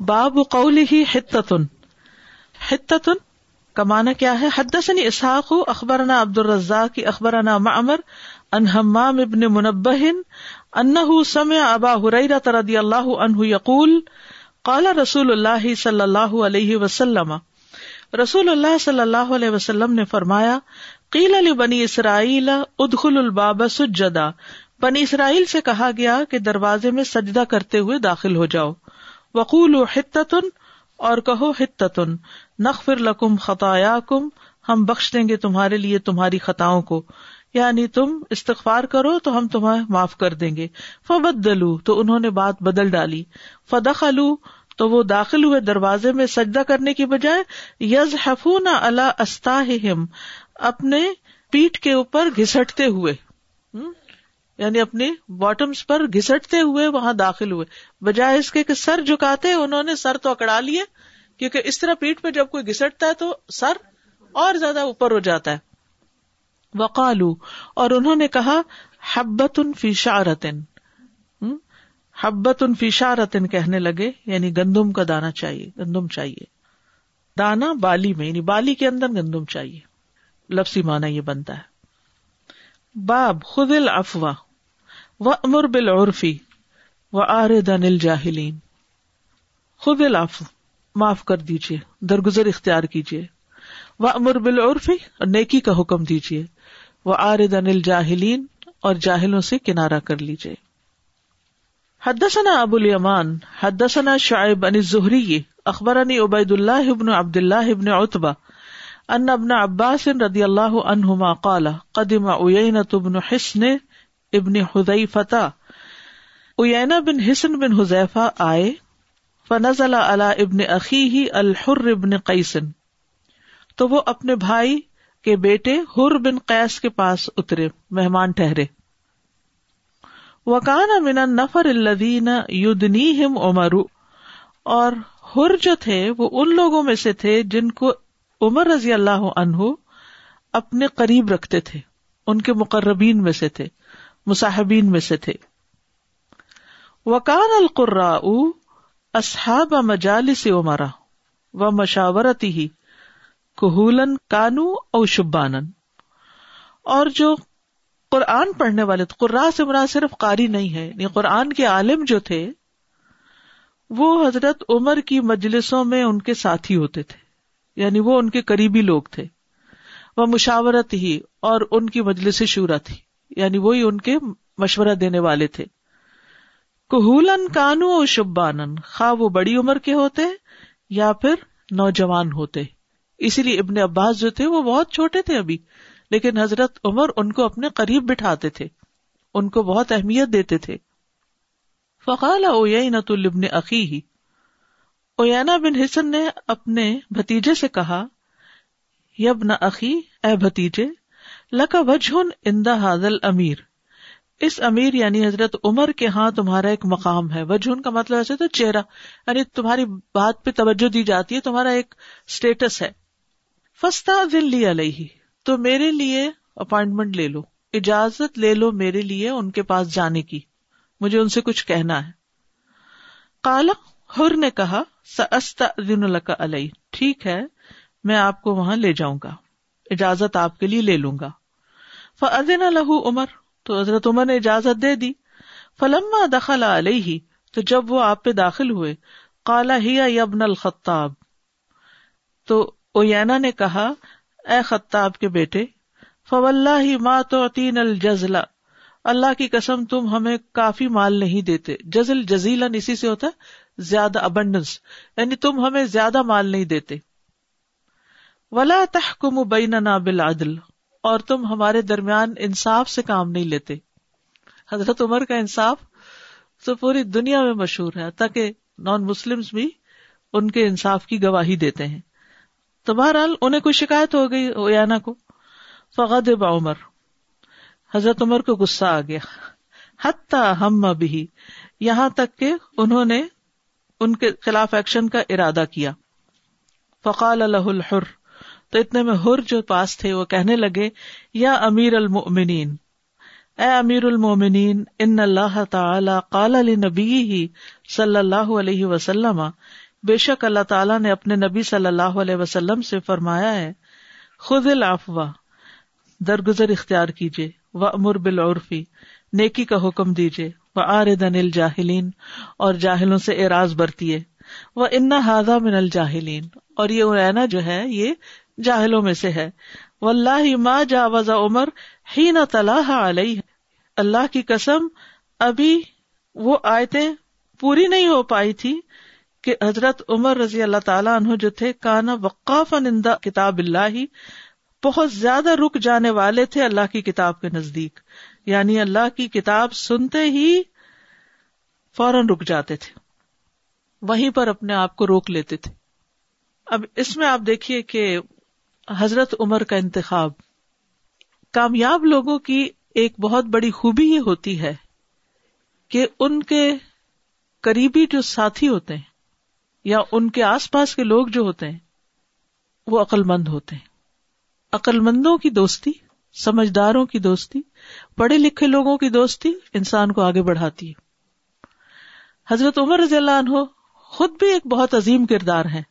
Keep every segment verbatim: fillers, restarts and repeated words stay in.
बाब कौलिही हित्ततुन। हित्ततुन का माना क्या है? हदसनी इसहाक़ अखबरना अब्दुर्रज़्ज़ाक़ अखबरना मामर अन हम्माम इब्न मुनब्बहिन अन्नहु समिअ अबा हुरैरा रदियल्लाहु अन्हु यक़ूल क़ाला रसूलुल्लाह सल्लल्लाहु अलैहि वसल्लम, रसूलुल्लाह सल्लल्लाहु अलैहि वसल्लम ने फरमाया, क़ील लि बनी इसराईल उदखुलुल बाब सुज्जदा, बनी इसराइल से कहा गया कि दरवाजे में सजदा करते हुए दाखिल हो जाओ। वक़ूलू हित्ततुन, और कहो हित्ततुन, नग़फिर लकुम ख़तायाकुम, हम बख्श देंगे तुम्हारे लिए तुम्हारी खताओं को, यानी तुम इस्तिग़फ़ार करो तो हम तुम्हें माफ कर देंगे। फ़बद्दलू, तो उन्होंने बात बदल डाली। फ़दख़लू, तो वो दाखिल हुए दरवाजे में सजदा करने की बजाय यज़हफ़ूना अला अस्ताहिहिम, अपने पीठ के ऊपर घिसटते हुए, यानी अपने बॉटम्स पर घिसटते हुए वहां दाखिल हुए। बजाय इसके कि सर झुकाते, उन्होंने सर तो अकड़ा लिए, क्योंकि इस तरह पीठ पे जब कोई घिसटता है तो सर और ज्यादा ऊपर हो जाता है। वकालू, और उन्होंने कहा, हब्बतुन फी शारतिन, हब्बतुन फी शारतिन कहने लगे, यानी गंदुम का दाना चाहिए, गंदुम चाहिए, दाना बाली में, यानी बाली के अंदर गंदुम चाहिए, लफ्सी माना ये बनता है। बाब खुदिल अफवा वअमुर बिल उर्फी वआरिद अनिल जाहिलीन। खुदिल अफ़्व, माफ कर दीजिए, दरगुजर इख्तियार कीजिए। वअमुर बिल उर्फी, नेकी का हुक्म दीजिए। वआरिद अनिल जाहिलीन, और जाहिलों से किनारा कर लीजिए। हदसना अबुल यमान हदसना शुअयब अन ज़ुहरी अखबरनी उबैदुल्लाह इब्न अब्दुल्लाह इब्न उतबा अन इब्न अब्बास रदियल्लाहु अन्हुमा क़ाला क़दिमा उयैना इब्न हिस्न इब्न हुज़ैफ़ा, उयैना बिन हिस्न बिन हुज़ैफ़ा आए। फनज़ला अला इब्न अख़ीही अल-हुर्र इब्न क़ैस, तो वो अपने भाई के बेटे हुर्र बिन क़ैस के पास उतरे, मेहमान ठहरे। वकाना मिनन नफ़र अल्लज़ीना युदनीहिम उमरु, और हुर्र जो थे वो उन लोगों में से थे जिनको उमर रजी अल्लाह अन्हु अपने करीब रखते थे, उनके मुकर्रबीन में से थे, मुसाहबीन में से थे। वकान अल-कुर्राउ अस्हाब मजालिस उमरा व मशावरतिही कुहूलन कानू औ शुब्बानन, और जो कुरान पढ़ने वाले, कुर्रा से मुराद सिर्फ कारी नहीं है, ये कुरान के आलिम जो थे वो हजरत उमर की मजलिसों में उनके साथी होते थे, यानी वो उनके करीबी लोग थे। वह मुशावरत ही, और उनकी मजलिस शूरा थी, यानी वही उनके मशवरा देने वाले थे। कुहूलन कानू और शुब्बानन, खा वो बड़ी उम्र के होते या फिर नौजवान होते। इसीलिए इब्ने अब्बास जो थे वो बहुत छोटे थे अभी, लेकिन हजरत उमर उनको अपने करीब बिठाते थे, उनको बहुत अहमियत देते थे। फ़क़ाला उयैनतु लिब्न अख़ीही, उयैना बिन हिसन ने अपने भतीजे से कहा, यब्न अखी, ए भतीजे, लका वजहुन इंदा हादल अमीर, इस अमीर यानी हजरत उमर के यहाँ तुम्हारा एक मकाम है। वजहुन का मतलब ऐसे तो चेहरा, यानी तुम्हारी बात पे तवज्जो दी जाती है, तुम्हारा एक स्टेटस है। फस्ताज़िन ली अलैहि, तो मेरे लिए अपॉइंटमेंट ले लो, इजाजत ले लो मेरे लिए उनके पास जाने की, मुझे उनसे कुछ कहना है। काला, हुर ने कहा, सअस्तअज़िनु लक अलैहि, ठीक है, मैं आपको वहां ले जाऊंगा, इजाजत आपके लिए ले लूंगा। फ़अज़िन लहु उमर, तो हजरत उमर ने इजाजत दे दी। फलम्मा दखला अलैहि, तो जब वो आप पे दाखिल हुए, काला हिया यब्नल खत्ताब, तो उयैना ने कहा, ए खत्ताब के बेटे, फवल्लाहि मा तुअतीनल जज़ला, अल्लाह की कसम तुम हमें काफी माल नहीं देते। जज़ल जज़ीलन इसी से होता है ज्यादा, अबंडेंस, यानी तुम हमें ज्यादा माल नहीं देते। वला तहकुमु बैनना बिल अदल, और तुम हमारे दरमियान इंसाफ से काम नहीं लेते। हजरत उमर का इंसाफ तो पूरी दुनिया में मशहूर है, ताकि नॉन मुस्लिम्स भी उनके इंसाफ की गवाही देते हैं। तो बहरहाल उन्हें कोई शिकायत हो गई उयाना को। फ़ग़दिब उमर, हजरत उमर को गुस्सा आ गया। हत्ता हम्मा बिही, यहां तक के उन्होंने उनके खिलाफ एक्शन का इरादा किया। फ़क़ाल लहुल हुर, तो इतने में हुर जो पास थे वो कहने लगे, या अमीर अल मोमिनीन, ए अमीर अल मोमिनीन, इन्नल्लाह ताला क़ाला लिनबीही सल्लल्लाहु अलैहि वसल्लम, बेशक अल्लाह ताला ने अपने नबी सल्लल्लाहु अलैहि वसल्लम से फरमाया है, खुदिल अफ़वा, दरगुजर इख्तियार कीजिए, व अमुर बिल उर्फी, नेकी का हुक्म दीजिए, व आरिदनिल जाहिलीन, और जाहिलों से एराज बरतिए, व इन्ना हादा मिनल जाहिलीन, और ये उरैना जो है ये जाहिलों में से है। वल्लाहि मा जावज़ा उमर हीना तलाहा अलैह, अल्लाह की कसम अभी वो आयतें पूरी नहीं हो पाई थी कि हजरत उमर रजी अल्लाह ताला अन्हु जो थे, काना वक्काफन इंदा किताबिल्लाही, बहुत ज्यादा रुक जाने वाले थे अल्लाह की किताब के नजदीक, यानी अल्लाह की किताब सुनते ही फौरन रुक जाते थे, वहीं पर अपने आप को रोक लेते थे। अब इसमें आप देखिए कि हजरत उमर का इंतखाब, कामयाब लोगों की एक बहुत बड़ी खूबी ये होती है कि उनके करीबी जो साथी होते हैं या उनके आसपास के लोग जो होते हैं वो अक्लमंद होते हैं। अक्लमंदों की दोस्ती, समझदारों की दोस्ती, पढ़े लिखे लोगों की दोस्ती इंसान को आगे बढ़ाती है। हजरत उमर रज़ियल्लाहु अन्हु खुद भी एक बहुत अजीम किरदार है,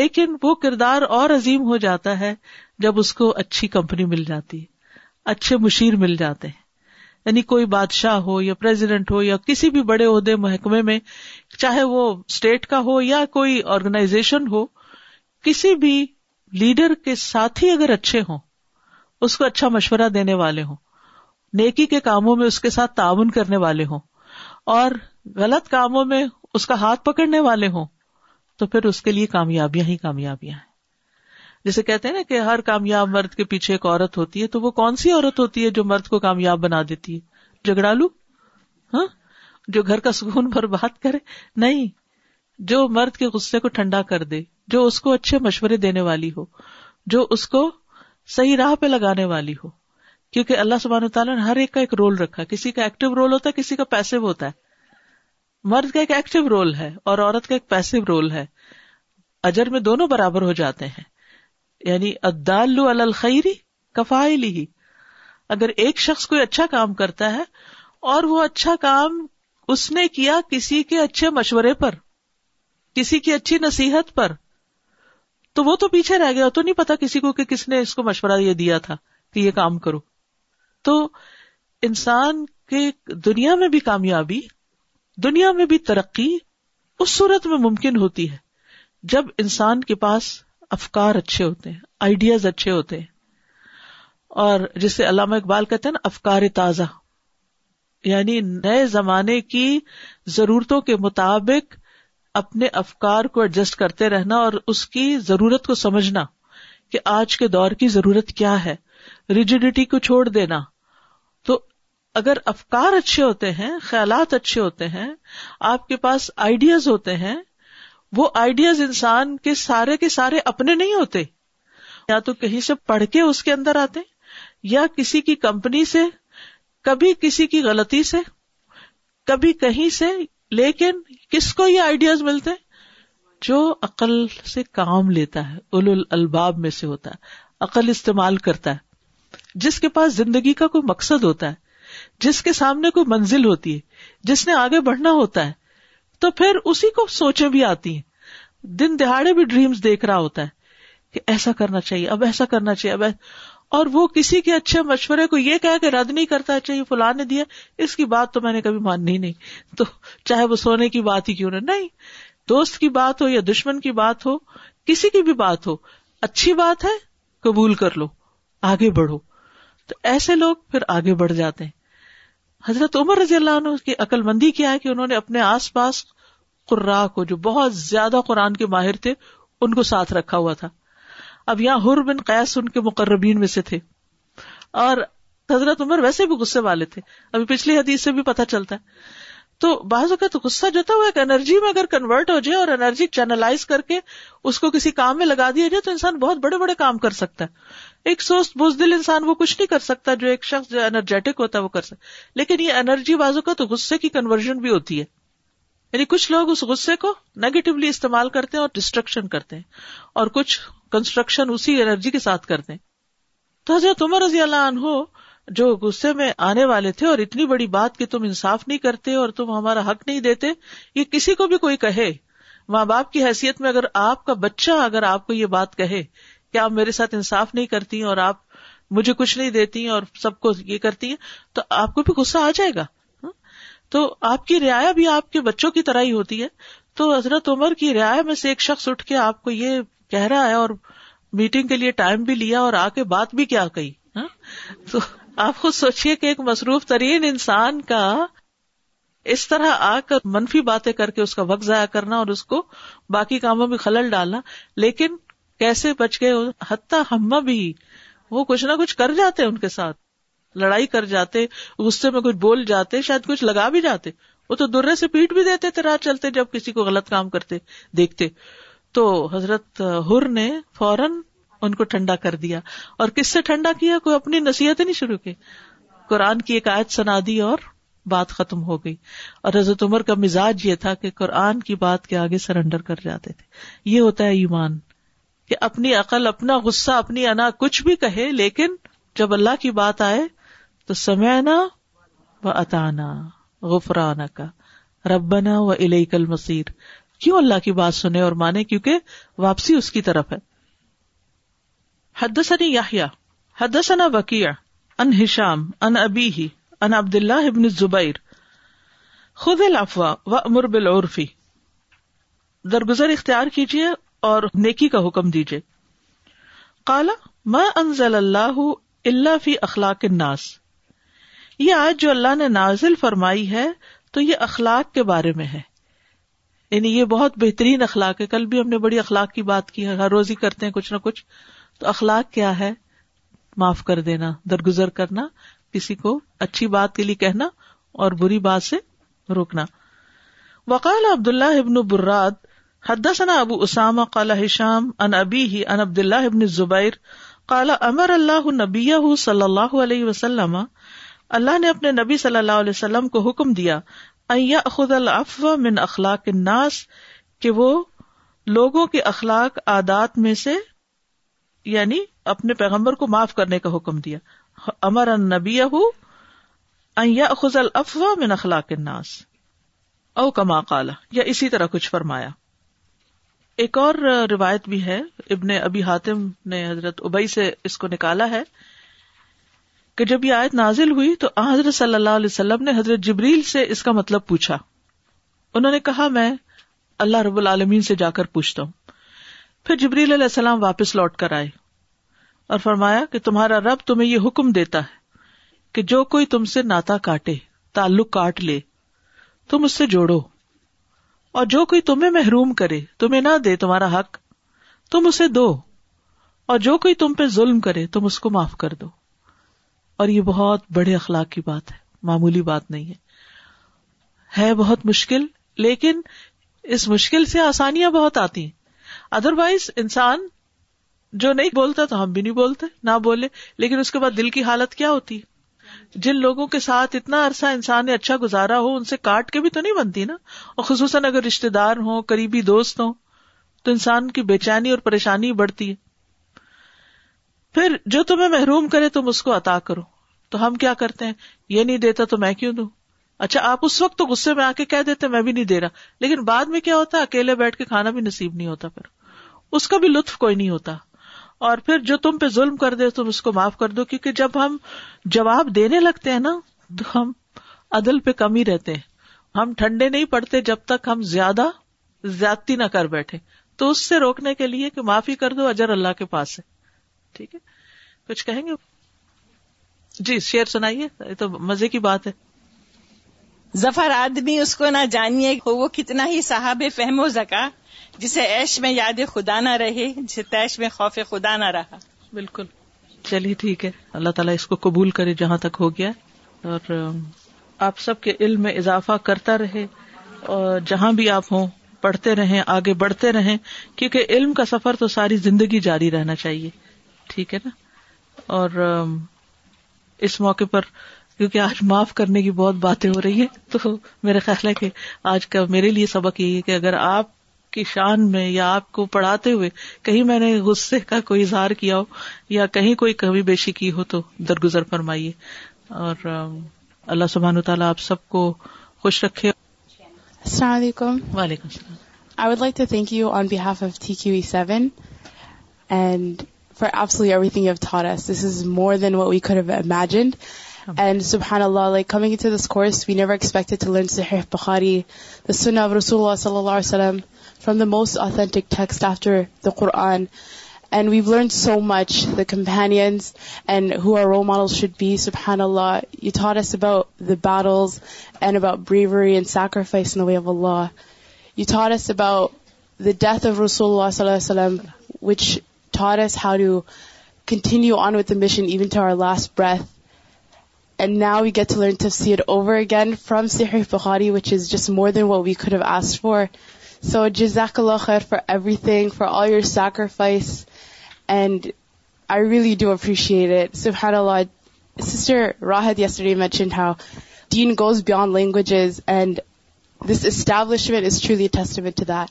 लेकिन वो किरदार और अजीम हो जाता है जब उसको अच्छी कंपनी मिल जाती है, अच्छे मुशीर मिल जाते हैं। यानी कोई बादशाह हो या प्रेसिडेंट हो या किसी भी बड़े ओहदे महकमे में, चाहे वो स्टेट का हो या कोई ऑर्गेनाइजेशन हो, किसी भी लीडर के साथी अगर अच्छे हों, उसको अच्छा मशवरा देने वाले हों, नेकी के कामों में उसके साथ ताउन करने वाले हों और गलत कामों में उसका हाथ पकड़ने वाले हों, तो फिर उसके लिए कामयाबियां ही कामयाबियां हैं। जैसे कहते हैं ना कि हर कामयाब मर्द के पीछे एक औरत होती है, तो वो कौन सी औरत होती है जो मर्द को कामयाब बना देती है? झगड़ालू, हाँ, जो घर का सुकून बर्बाद करे? नहीं, जो मर्द के गुस्से को ठंडा कर दे, जो उसको अच्छे मशवरे देने वाली हो, जो उसको सही राह पे लगाने वाली हो। क्योंकि अल्लाह सुब्हानहू तआला ने हर एक का एक रोल रखा, किसी का एक्टिव रोल होता है, किसी का पैसिव होता है। मर्द का एक एक्टिव रोल है और औरत का एक पैसिव रोल है, अजर में दोनों बराबर हो जाते हैं। यानी अद्दालु अलल खैरी कफाइलिही, अगर एक शख्स कोई अच्छा काम करता है और वो अच्छा काम उसने किया किसी के अच्छे मशवरे पर, किसी की अच्छी नसीहत पर, तो वो तो पीछे रह गया, तो नहीं पता किसी को कि किसने इसको मशवरा ये दिया था कि ये काम करो। तो इंसान के दुनिया में भी कामयाबी, दुनिया में भी तरक्की उस सूरत में मुमकिन होती है जब इंसान के पास अफकार अच्छे होते हैं, आइडियाज अच्छे होते हैं। और जिसे अल्लामा इकबाल कहते हैं ना, अफकार ताजा, यानी नए जमाने की जरूरतों के मुताबिक अपने अफकार को एडजस्ट करते रहना और उसकी जरूरत को समझना कि आज के दौर की जरूरत क्या है, रिजिडिटी को छोड़ देना। तो अगर अफकार अच्छे होते हैं, ख्यालात अच्छे होते हैं, आपके पास आइडियाज होते हैं, वो आइडियाज इंसान के सारे के सारे अपने नहीं होते, या तो कहीं से पढ़ के उसके अंदर आते या किसी की कंपनी से, कभी किसी की गलती से, कभी कहीं से। लेकिन किसको ये आइडियाज मिलते हैं? जो अकल से काम लेता है, उलुल अलबाब में से होता है, अकल इस्तेमाल करता है, जिसके पास जिंदगी का कोई मकसद होता है, जिसके सामने कोई मंजिल होती है, जिसने आगे बढ़ना होता है, तो फिर उसी को सोचे भी आती है। दिन दिहाड़े भी ड्रीम्स देख रहा होता है कि ऐसा करना चाहिए, अब ऐसा करना चाहिए, अब, और वो किसी के अच्छे मशवरे को ये कह के रद्द नहीं करता, चाहिए फलां ने दिया, इसकी बात तो मैंने कभी माननी नहीं, तो चाहे वो सोने की बात ही क्यों ना। नहीं, दोस्त की बात हो या दुश्मन की बात हो, किसी की भी बात हो, अच्छी बात है कबूल कर लो, आगे बढ़ो। तो ऐसे लोग फिर आगे बढ़ जाते हैं। हजरत उमर रज़ियल्लाहु अन्हु की अक्लमंदी क्या है कि उन्होंने अपने आसपास कुर्रा को, जो बहुत ज्यादा कुरान के माहिर थे, उनको साथ रखा हुआ था। अब यहाँ हुर बिन कैस उनके मुकर्रबीन में से थे, और हजरत उमर वैसे भी गुस्से वाले थे, अभी पिछली हदीस से भी पता चलता है। तो बाज़ वक़्त गुस्सा जो था वो एक एनर्जी में अगर कन्वर्ट हो जाए और एनर्जी चैनलाइज करके उसको किसी काम में लगा दिया जाए, तो इंसान बहुत बड़े बड़े काम कर सकता है। एक सोच बुज़दिल इंसान वो कुछ नहीं कर सकता जो एक शख्स जो एनर्जेटिक होता है वो कर सकता। लेकिन ये एनर्जी बाज़ वक़्त गुस्से की कन्वर्जन भी होती है, यानी कुछ लोग उस गुस्से को नेगेटिवली इस्तेमाल करते हैं और डिस्ट्रक्शन करते हैं, और कुछ कंस्ट्रक्शन उसी एनर्जी के साथ करते हैं। तो हजरत उमर रज़ियल्लाहु अन्हु जो गुस्से में आने वाले थे, और इतनी बड़ी बात कि तुम इंसाफ नहीं करते और तुम हमारा हक नहीं देते, ये किसी को भी कोई कहे, माँ बाप की हैसियत में अगर आपका बच्चा अगर आपको ये बात कहे कि आप मेरे साथ इंसाफ नहीं करती और आप मुझे कुछ नहीं देती और सबको ये करती हैं, तो आपको भी गुस्सा आ जाएगा। तो आपकी रियाया भी आपके बच्चों की तरह ही होती है। तो हजरत उमर की रियाया में से एक शख्स उठ के आपको ये कह रहा है और मीटिंग के लिए टाइम भी लिया और आके बात भी क्या कही। तो आप खुद सोचिए कि एक मसरूफ तरीन इंसान का इस तरह आकर मनफी बातें करके उसका वक्त जाया करना और उसको बाकी कामों में खलल डालना। लेकिन कैसे बच गए, हत्ता हम्मा भी वो कुछ ना कुछ कर जाते, उनके साथ लड़ाई कर जाते, गुस्से में कुछ बोल जाते, शायद कुछ लगा भी जाते। वो तो दुर्रे से पीट भी देते थे राह चलते जब किसी को गलत काम करते देखते। तो हजरत हुर ने फौरन उनको ठंडा कर दिया। और किससे ठंडा किया? कोई अपनी नसीहतें नहीं शुरू की, कुरान की एक आयत सुना दी और बात खत्म हो गई। और हजरत उमर का मिजाज ये था कि कुरान की बात के आगे सरेंडर कर जाते थे। ये होता है ईमान कि अपनी अकल, अपना गुस्सा, अपनी अना कुछ भी कहे, लेकिन जब अल्लाह की बात आए तो समयना व अताना गुफराना का रब्बना व इलैकल मसीर। क्यों अल्लाह की बात सुने और माने? क्योंकि वापसी उसकी तरफ है। हदसनी याहिया हदसना वकीअ अन हिशाम अन अबीही अन अब्दुल्लाह इब्न जुबैर खुदिल अफवा वअमुर बिल उर्फी। दरगुजर इख्तियार कीजिए और नेकी का हुक्म दीजिए। काला मा अंजलल्लाहु इल्ला फी अखलाकिन्नास। ये आयत जो अल्लाह ने नाजिल फरमाई है तो ये अखलाक के बारे में है, यानी ये बहुत बेहतरीन अखलाक है। कल भी हमने बड़ी अखलाक की बात की है, हर रोज ही करते हैं कुछ ना कुछ। तो अखलाक क्या है? माफ कर देना, दरगुजर करना, किसी को अच्छी बात के लिए कहना और बुरी बात से रोकना। वकाल अब्दुल्लाह इब्न बुर्राद हदसना अबू उसामा काला हिशाम अन अबीही अन अब्दुल्लाह इब्न जुबैर काला अमर अल्लाहु नबियहु सल्लल्लाहु अलैहि वसल्लम। अल्लाह ने अपने नबी सल्लल्लाहु अलैहि वसल्लम को हुक्म दिया अय्या खुदल अफ़्व मिन अखलाक नास, कि वो लोगों के अखलाक आदात में से, यानी अपने पैगम्बर को माफ करने का हुक्म दिया। अमर अन नबियहु अय्या खुदल अफ़्व मिन अखलाक नास औ कमा काला, या इसी तरह कुछ फरमाया। एक और रिवायत भी है, इब्ने अबी हातिम ने हजरत उबई से इसको निकाला है कि जब ये आयत नाजिल हुई तो हजरत सल्लल्लाहु अलैहि वसल्लम ने हजरत जिब्रील से इसका मतलब पूछा। उन्होंने कहा मैं अल्लाह रब्बुल आलमीन से जाकर पूछता हूं। फिर जिब्रील अलैहि सलाम वापस लौट कर आए और फरमाया कि तुम्हारा रब तुम्हें ये हुक्म देता है कि जो कोई तुमसे नाता काटे, ताल्लुक काट ले, तुम उससे जोड़ो, और जो कोई तुम्हें महरूम करे, तुम्हें ना दे तुम्हारा हक, तुम उसे दो, और जो कोई तुम पे जुल्म करे तुम उसको माफ कर दो। और ये बहुत बड़े अखलाक की बात है, मामूली बात नहीं है। है बहुत मुश्किल, लेकिन इस मुश्किल से आसानियां बहुत आती हैं। अदरवाइज इंसान जो नहीं बोलता, तो हम भी नहीं बोलते, ना बोले, लेकिन उसके बाद दिल की हालत क्या होती है? जिन लोगों के साथ इतना अरसा इंसान ने अच्छा गुजारा हो, उनसे काट के भी तो नहीं बनती ना। और खुसूसन अगर रिश्तेदार हो, करीबी दोस्त हो, तो इंसान की बेचैनी और परेशानी बढ़ती है। फिर जो तुम्हें महरूम करे तुम उसको अता करो। तो हम क्या करते हैं, ये नहीं देता तो मैं क्यों दूं? अच्छा, आप उस वक्त तो गुस्से में आके कह देते मैं भी नहीं दे रहा, लेकिन बाद में क्या होता है, अकेले बैठ के खाना भी नसीब नहीं होता, फिर उसका भी लुत्फ कोई नहीं होता। और फिर जो तुम पे जुल्म कर दे तुम उसको माफ कर दो, क्योंकि जब हम जवाब देने लगते हैं ना तो हम अदल पे कम ही रहते हैं। हम ठंडे नहीं पड़ते जब तक हम ज्यादा ज्यादती ना कर बैठे। तो उससे रोकने के लिए कि माफी कर दो, अजर अल्लाह के पास है। ठीक है, कुछ कहेंगे जी? शेर सुनाइए, ये तो मजे की बात है। जफर आदमी उसको ना जानिए वो कितना ही साहब फहमो जका, जिसे ऐश में याद खुदा ना रहे, जिसे तैश में खौफ खुदा ना रहा। बिल्कुल, चलिए ठीक है, अल्लाह ताला इसको कबूल करे जहाँ तक हो गया, और आप सबके इल्म में इजाफा करता रहे, और जहाँ भी आप हों पढ़ते रहें, आगे बढ़ते रहें, क्योंकि इल्म का सफर तो सारी जिंदगी जारी रहना चाहिए। ठीक है ना। और इस मौके पर क्योंकि आज माफ करने की बहुत बातें हो रही है, तो मेरा ख्याल है कि आज का मेरे लिए सबक यही है कि अगर आप की शान में या आपको पढ़ाते हुए कहीं मैंने गुस्से का कोई इजहार किया हो या कहीं कोई कमी बेशी की हो तो दरगुजर फरमाइए। और अल्लाह सुब्हानहू तआला आप सबको खुश रखे। अस्सलाम वालेकुम। वालेकुम सलाम। I would like to thank you on behalf of T Q E seven and for absolutely everything you have taught us. This is more than what we could have imagined. Oh. And subhanAllah, like coming into this course, we never expected to learn Sahih al-Bukhari, the Sunnah of Rasulullah sallallahu alaihi wasallam, from the most authentic text after the Quran. And we've learned so much, the companions and who our role models should be, subhanAllah. You taught us about the battles and about bravery and sacrifice in the way of Allah. You taught us about the death of Rasulullah sallallahu alaihi wasallam, which taught us how to continue on with the mission even to our last breath. And now we get to learn tafsir over again from Sahih Bukhari, which is just more than what we could have asked for. So jazakallah khair for everything, for all your sacrifice. And I really do appreciate it. SubhanAllah, Sister Rahad yesterday mentioned how deen goes beyond languages, and this establishment is truly a testament to that.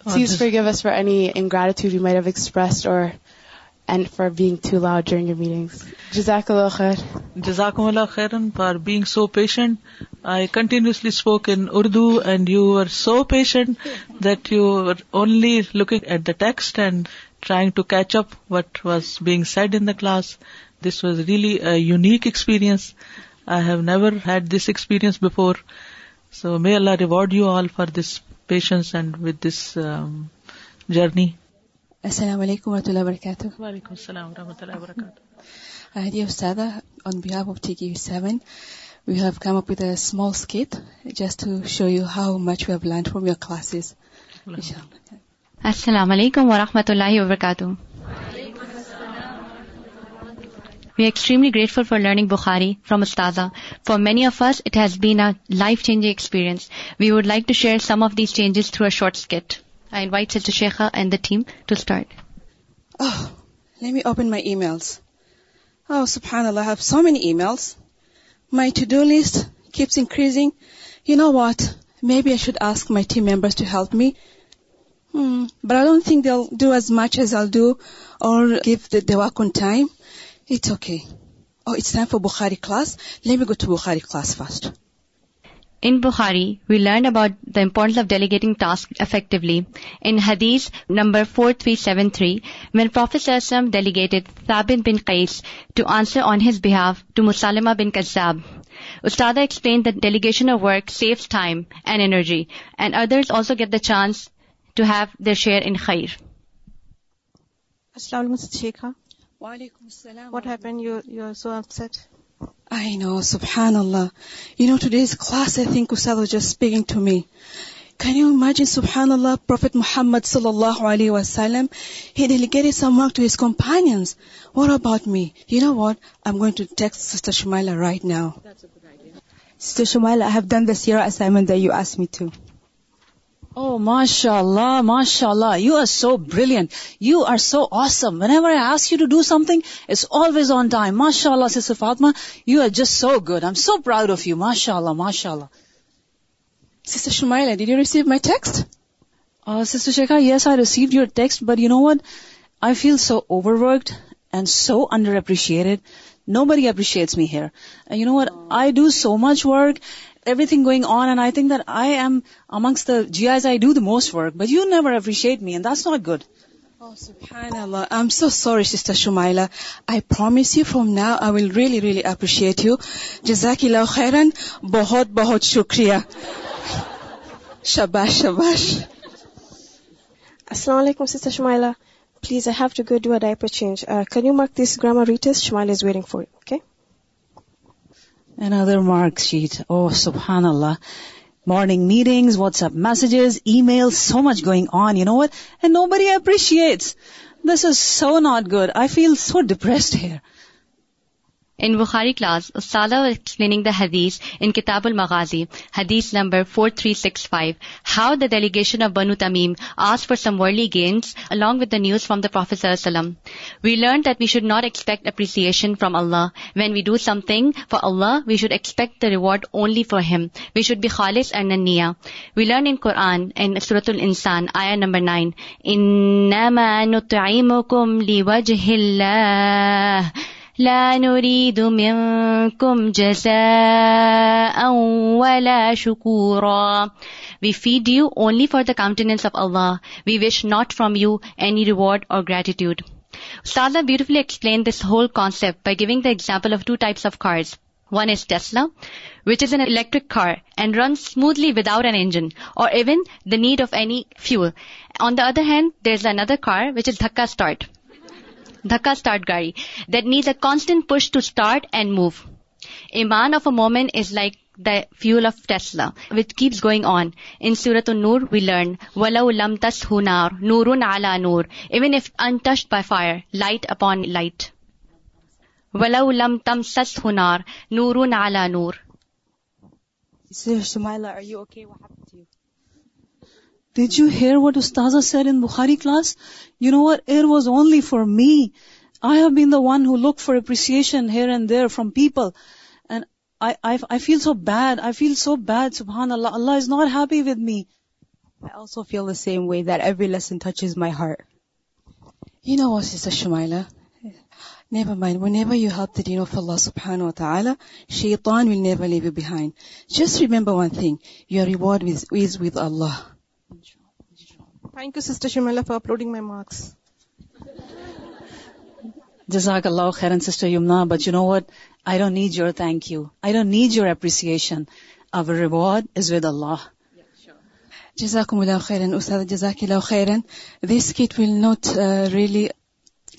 Please just forgive us for any ingratitude we might have expressed, or and for being too loud during your meetings. Jazakallah khair. Jazakumullah khairan for being so patient. I continuously spoke in Urdu and you were so patient that you were only looking at the text and trying to catch up what was being said in the class. This was really a unique experience. I have never had this experience before. So may Allah reward you all for this patience and with this um, journey. Assalamu alaikum wa rahmatullahi wa barakatuh. Wa alaikum assalam wa rahmatullahi wa barakatuh. Dear Ustada, on behalf of T Q seven, we have come up with a small skit just to show you how much we have learned from your classes. Inshallah. Assalamu alaikum wa rahmatullahi wa barakatuh. We are extremely grateful for learning Bukhari from Ustaza. For many of us, it has been a life-changing experience. We would like to share some of these changes through a short skit. I invite Sister Sheikha and the team to start. Oh, let me open my emails. Oh, subhanAllah, I have so many emails. My to-do list keeps increasing. You know what? Maybe I should ask my team members to help me. Hmm, but I don't think they'll do as much as I'll do or give the work on time. It's okay. Oh, it's time for Bukhari class. Let me go to Bukhari class first. In Bukhari, we learned about the importance of delegating tasks effectively. In Hadith number four three seven three, when Prophet ﷺ delegated Thabit bin Qais to answer on his behalf to Musalima bin Qazab, Ustada explained that delegation of work saves time and energy, and others also get the chance to have their share in khair. As-salamu alaykum, Sheikha. Wa alaykum as-salam. What happened? You, you are so upset. I know, subhanAllah. You know, today's class, I think Ustad was just speaking to me. Can you imagine, subhanAllah, Prophet Muhammad sallallahu alaihi wasallam, he delegated some work to his companions. What about me? You know what? I'm going to text Sister Shumaila right now. That's a good idea. Sister Shumaila, I have done the Sierra assignment that you asked me to. Oh, mashallah, mashallah. You are so brilliant. You are so awesome. Whenever I ask you to do something, it's always on time. Mashallah, Sister Fatma, you are just so good. I'm so proud of you. Mashallah, mashallah. Sister Shumaila, did you receive my text? Uh, Sister Sheikha, yes, I received your text, but you know what? I feel so overworked and so underappreciated. Nobody appreciates me here. And you know what? I do so much work, everything going on, and I think that I am amongst the G Is, I do the most work, but you never appreciate me, and that's not good. Oh, subhanAllah. I'm so sorry, Sister Shumaila. I promise you from now, I will really, really appreciate you. Jazakillah khairan, bahut, bahut shukriya. Shabash, shabash. Assalamu alaikum, Sister Shumaila. Please, I have to go do a diaper change. Uh, can you mark this grammar retest? Shumaila is waiting for you, okay? Another mark sheet. Oh, subhanAllah. Morning meetings, WhatsApp messages, emails, so much going on, you know what? And nobody appreciates. This is so not good. I feel so depressed here. In Bukhari class, Ustada was explaining the hadith in Kitabul Maghazi, hadith number four three six five, how the delegation of Banu Tamim asked for some worldly gains along with the news from the Prophet ﷺ. We learned that we should not expect appreciation from Allah. When we do something for Allah, we should expect the reward only for Him. We should be khalis and an-niya. We learn in Quran, in Surah Al-Insan, ayah number nine, إِنَّمَا نُطْعِمُكُمْ لِوَجْهِ اللَّهِ لا نريد منكم جزاء ولا شكورا We feed you only for the countenance of Allah. We wish not from you any reward or gratitude. Ustadullah beautifully explained this whole concept by giving the example of two types of cars. One is Tesla, which is an electric car and runs smoothly without an engine or even the need of any fuel. On the other hand, there's another car which is Dhakka Start. Dhakka Start gari that needs a constant push to start and move. Iman of a moment is like the fuel of Tesla, which keeps going on. In Surah An-Nur, we learn, وَلَوْ لَمْ تَسْهُ نَارٌ نُورٌ عَلَى نُورٍ. Even if untouched by fire, light upon light. وَلَوْ لَمْ تَمْسَسْهُ نَارٌ نُورٌ عَلَى نُورٍ. Sir Sumaila, are you okay? What happened to you? Did you hear what Ustaza said in Bukhari class? You know what? It was only for me. I have been the one who looked for appreciation here and there from people. And I, I, I feel so bad. I feel so bad. Subhanallah. Allah is not happy with me. I also feel the same way, that every lesson touches my heart. You know what, Sister Shumaila? Never mind. Whenever you help the deen of Allah subhanahu wa ta'ala, shaitan will never leave you behind. Just remember one thing. Your reward is, is with Allah. Thank you, Sister Shumaila, for uploading my marks. Jazakallah khairan, Sister Yumna. But you know what? I don't need your thank you. I don't need your appreciation. Our reward is with Allah. Yeah, sure. Jazakumullah khairan, Ustad. Jazakillah khairan. This kit will not uh, really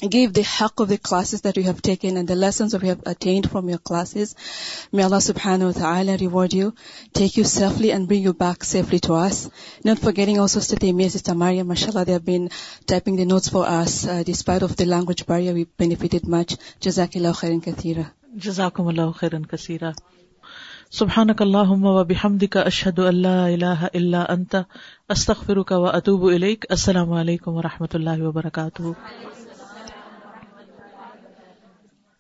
give the haqq of the classes that you have taken and the lessons that we have attained from your classes. May Allah subhanahu wa ta'ala reward you, take you safely and bring you back safely to us. Not forgetting also Sister Tamir, Sister Maria, mashallah, they have been typing the notes for us. Uh, despite of the language barrier, we benefited much. Jazakillahu khairan kathira. Jazakumullahu khairan kathira. Subhanakallahumma wa bihamdika ashhadu an la ilaha illa anta astaghfiruka wa atubu ilaik. Assalamu alaikum wa rahmatullahi wa barakatuh.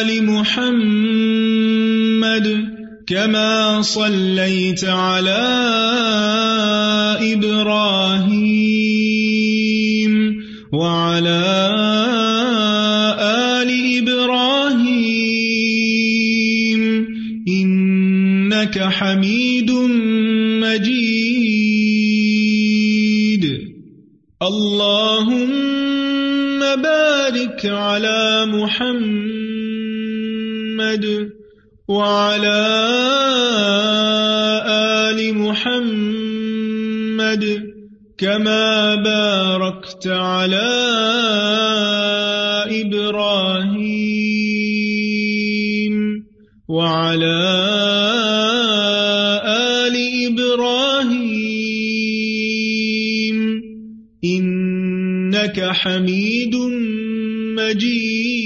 آل محمد كما صليت على إبراهيم وعلى آل إبراهيم إنك حميد مجيد اللهم بارك على محمد وعلى آل محمد كما باركت على إبراهيم وعلى آل إبراهيم إنك حميد مجيد